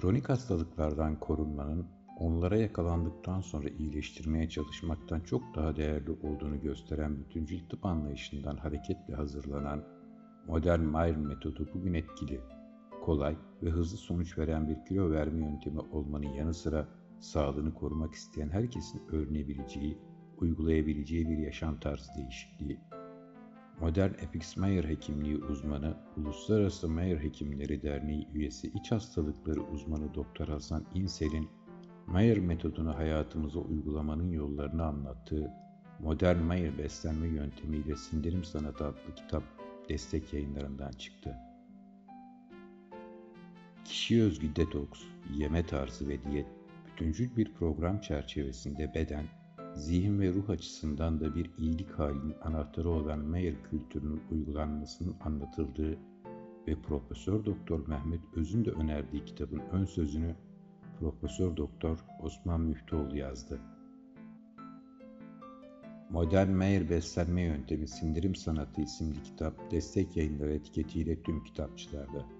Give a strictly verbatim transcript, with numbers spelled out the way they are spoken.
Kronik hastalıklardan korunmanın onlara yakalandıktan sonra iyileştirmeye çalışmaktan çok daha değerli olduğunu gösteren bütüncül tıp anlayışından hareketle hazırlanan modern Myr metodu bugün etkili, kolay ve hızlı sonuç veren bir kilo verme yöntemi olmanın yanı sıra sağlığını korumak isteyen herkesin öğrenebileceği, uygulayabileceği bir yaşam tarzı değişikliği. Modern F X Mayr hekimliği uzmanı, Uluslararası Mayr Hekimleri Derneği üyesi iç hastalıkları uzmanı Doktor Hasan İnsel'in Mayr metodunu hayatımıza uygulamanın yollarını anlattığı Modern Mayr Beslenme Yöntemi ile Sindirim Sanatı adlı kitap Destek Yayınlarından çıktı. Kişiye özgü detoks, yeme tarzı ve diyet, bütüncül bir program çerçevesinde beden, zihin ve ruh açısından da bir iyilik halinin anahtarı olan Mayr kültürünün uygulanmasının anlatıldığı ve Profesör Doktor Mehmet Öz'ün de önerdiği kitabın ön sözünü Profesör Doktor Osman Müftüoğlu yazdı. Modern Mayr Beslenme Yöntemi Sindirim Sanatı isimli kitap Destek Yayınları etiketiyle tüm kitapçılarda.